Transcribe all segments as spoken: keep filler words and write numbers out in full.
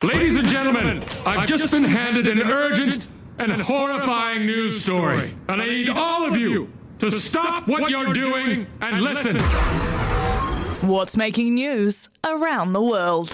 Ladies and gentlemen, I've just been handed an urgent and horrifying news story, and I need all of you to stop what you're doing and listen. What's making news around the world?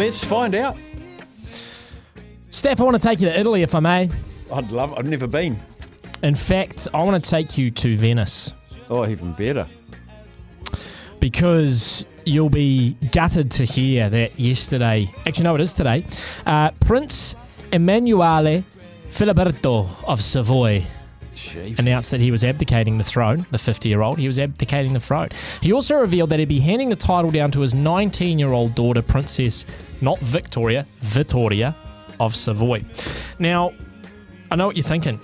Let's find out. Steph, I want to take you to Italy, if I may. I'd love it. I've never been. In fact, I want to take you to Venice. Oh, even better. Because you'll be gutted to hear that yesterday, actually no, it is today, uh, Prince Emanuele Filiberto of Savoy Jeez. announced that he was abdicating the throne, the fifty-year-old. He was abdicating the throne. He also revealed that he'd be handing the title down to his nineteen-year-old daughter, Princess, not Victoria, Vittoria of Savoy. Now, I know what you're thinking.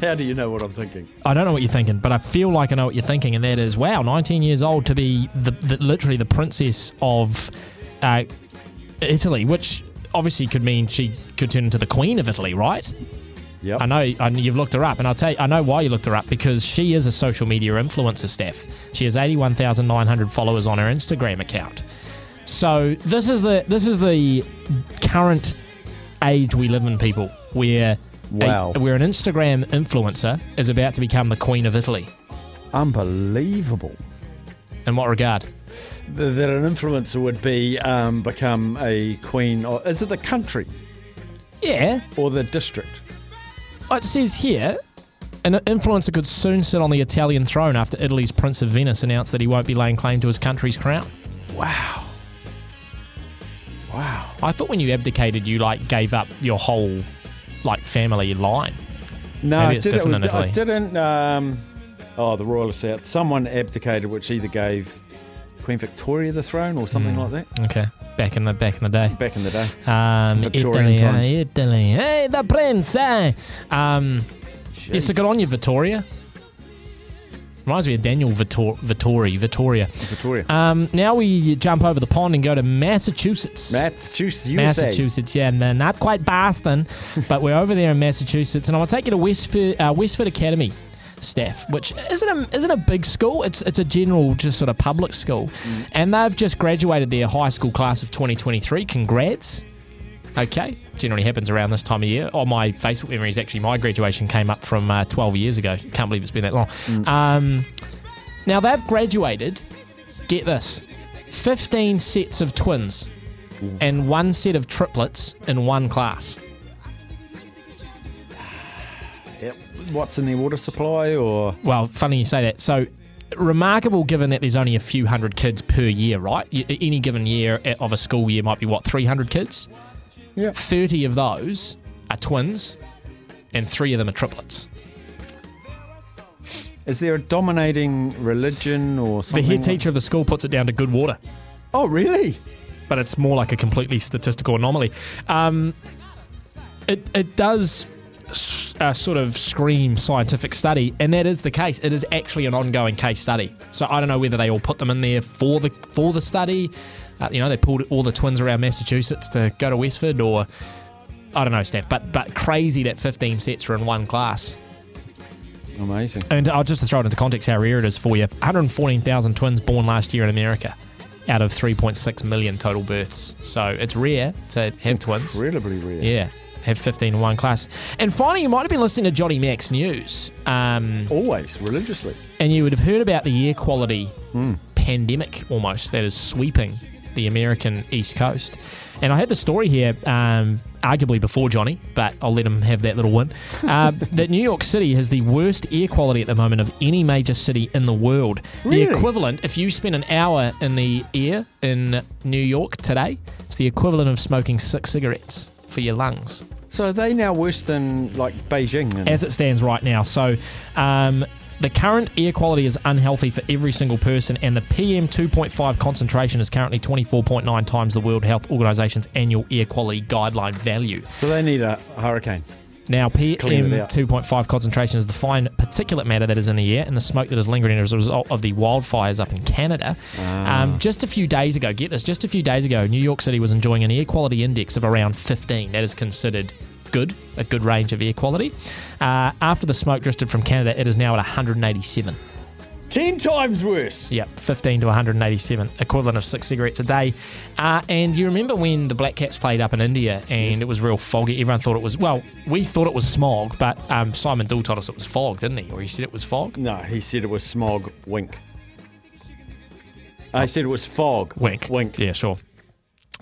How do you know what I'm thinking? I don't know what you're thinking, but I feel like I know what you're thinking, and that is, wow, nineteen years old to be the, the literally the princess of uh, Italy, which obviously could mean she could turn into the queen of Italy, right? Yep. I know I, you've looked her up, and I'll tell you, I know why you looked her up, because she is a social media influencer, Steph. She has eighty-one thousand nine hundred followers on her Instagram account. So this is the this is the current age we live in, people, where... Wow. A, where an Instagram influencer is about to become the Queen of Italy. Unbelievable. In what regard? The, that an influencer would be um, become a queen. Or, is it the country? Yeah. Or the district? Oh, it says here, an influencer could soon sit on the Italian throne after Italy's Prince of Venice announced that he won't be laying claim to his country's crown. Wow. Wow. I thought when you abdicated, you like gave up your whole... like family line. No, Maybe it's I didn't. Different in Italy. I didn't um, oh, the royal out. Someone abdicated, which either gave Queen Victoria the throne or something mm. like that. Okay, back in the back in the day. Back in the day. Um, Victorian Italy, times. Italy, hey, the prince. Hey. Um, yeah, so good on you, Vittoria. Reminds me of Daniel Vittor- Vittori, Vittoria. Vittoria. Um, now we jump over the pond and go to Massachusetts. Massachusetts, you Massachusetts, say. yeah. Man, not quite Boston, but we're over there in Massachusetts. And I'm going to take you to Westford, uh, Westford Academy, Steph, which isn't a, isn't a big school. It's it's a general, just sort of public school. Mm. And they've just graduated their high school class of twenty twenty-three. Congrats. Okay. Generally happens around this time of year. Oh, my Facebook memories, actually, my graduation came up from uh, twelve years ago. Can't believe it's been that long. Mm. Um, now, they've graduated, get this, fifteen sets of twins Ooh. and one set of triplets in one class. Yep. What's in their water supply? Or Well, funny you say that. So, remarkable given that there's only a few hundred kids per year, right? Any given year of a school year might be, what, three hundred kids? Yeah. thirty of those are twins, and three of them are triplets. Is there a dominating religion or something? The head teacher like- of the school puts it down to good water. Oh, really? But it's more like a completely statistical anomaly. Um, it, it does uh, sort of scream scientific study, and that is the case. It is actually an ongoing case study. So I don't know whether they all put them in there for the for the study. Uh, you know, they pulled all the twins around Massachusetts to go to Westford, or I don't know, Steph. But but crazy that fifteen sets are in one class. Amazing. And I'll just to throw it into context how rare it is for you. one hundred fourteen thousand twins born last year in America, out of three point six million total births. So it's rare to have it's twins. Incredibly rare. Yeah, have fifteen in one class. And finally, you might have been listening to Johnny Max News. Um, Always religiously. And you would have heard about the air quality mm. pandemic almost that is sweeping the American East Coast. And I had the story here, um, arguably before Johnny, but I'll let him have that little win, uh, that New York City has the worst air quality at the moment of any major city in the world. Really? The equivalent, if you spend an hour in the air in New York today, it's the equivalent of smoking six cigarettes for your lungs. So are they now worse than, like, Beijing? As it stands right now. So um, The current air quality is unhealthy for every single person, and the P M two point five concentration is currently twenty-four point nine times the World Health Organization's annual air quality guideline value. So they need a hurricane. Now, P M two point five concentration is the fine particulate matter that is in the air and the smoke that is lingering as a result of the wildfires up in Canada. Ah. Um, just a few days ago, get this, just a few days ago, New York City was enjoying an air quality index of around fifteen. That is considered good, a good range of air quality. Uh, after the smoke drifted from Canada, it is now at one hundred eighty-seven. ten times worse. Yep, fifteen to one hundred eighty-seven, equivalent of six cigarettes a day. Uh, and you remember when the Black Caps played up in India and it was real foggy? Everyone thought it was, well, we thought it was smog, but um, Simon Dool told us it was fog, didn't he? Or he said it was fog? No, he said it was smog, wink. I uh, said it was fog. Wink. Wink. Yeah, sure.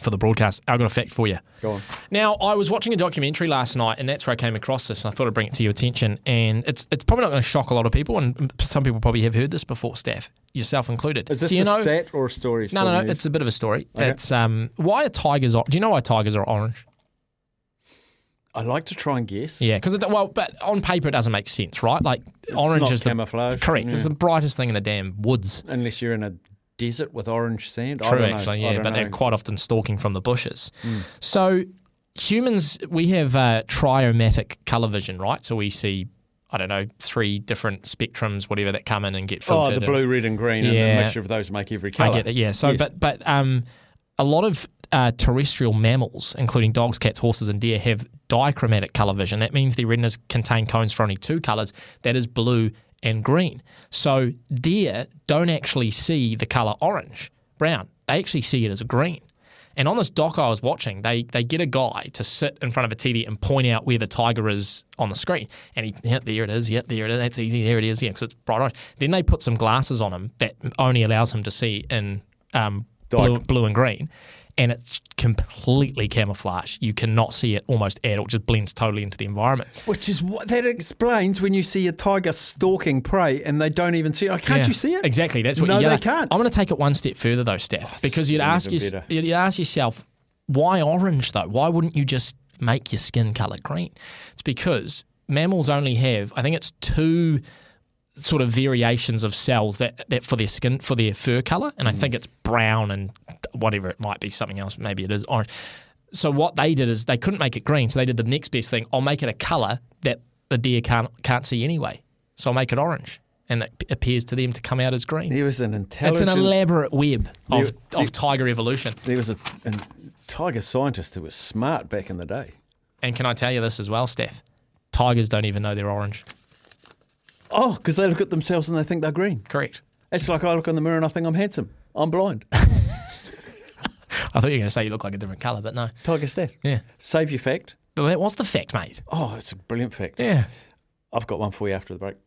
For the broadcast, I've got a fact for you. Go on. Now, I was watching a documentary last night, and that's where I came across this, and I thought I'd bring it to your attention. And it's it's probably not going to shock a lot of people, and some people probably have heard this before, Staff, yourself included. Is this do you a know, stat or a story? No, no, no, it's a bit of a story. Okay. It's um, why are tigers? Do you know why tigers are orange? I like to try and guess. Yeah, because well, but on paper it doesn't make sense, right? Like it's orange not is camouflage. The, correct. Yeah. It's the brightest thing in the damn woods, unless you're in a desert with orange sand. True, I don't actually, know. yeah, I don't but know. They're quite often stalking from the bushes. Mm. So humans, we have uh, triomatic colour vision, right? So we see, I don't know, three different spectrums, whatever, that come in and get filtered. Oh, the blue, red and green, yeah. And the mixture of those make every colour. I get that, yeah. So, yes. But but um, a lot of uh, terrestrial mammals, including dogs, cats, horses and deer, have dichromatic colour vision. That means their retinas contain cones for only two colours, that is blue and green. So deer don't actually see the colour orange, brown. They actually see it as green. And on this doc I was watching, they they get a guy to sit in front of a T V and point out where the tiger is on the screen. And he, yeah, there it is, yeah, there it is, that's easy, there it is, yeah, because it's bright orange. Then they put some glasses on him that only allows him to see in um, blue, blue and green. And it's completely camouflage. You cannot see it almost at all. It just blends totally into the environment. Which is what that explains when you see a tiger stalking prey and they don't even see it. Oh, can't yeah, you see it? Exactly. That's what. No, you they can't. I'm going to take it one step further though, Steph, oh, because you'd ask, your, you'd ask yourself, why orange though? Why wouldn't you just make your skin colour green? It's because mammals only have, I think it's two sort of variations of cells that, that for their skin, for their fur colour, and I think it's brown and whatever it might be, something else, maybe it is orange. So what they did is they couldn't make it green, so they did the next best thing. I'll make it a colour that the deer can't can't see anyway, so I'll make it orange, and it appears to them to come out as green. There was an intelligent... It's an elaborate web of, there, there, of tiger evolution. There was a, a tiger scientist who was smart back in the day. And can I tell you this as well, Steph? Tigers don't even know they're orange. Oh, because they look at themselves and they think they're green. Correct. It's like I look in the mirror and I think I'm handsome. I'm blind. I thought you were going to say you look like a different colour, but no. Tiger Staff. Yeah. Save your fact. But that was the fact, mate. Oh, it's a brilliant fact. Yeah. I've got one for you after the break.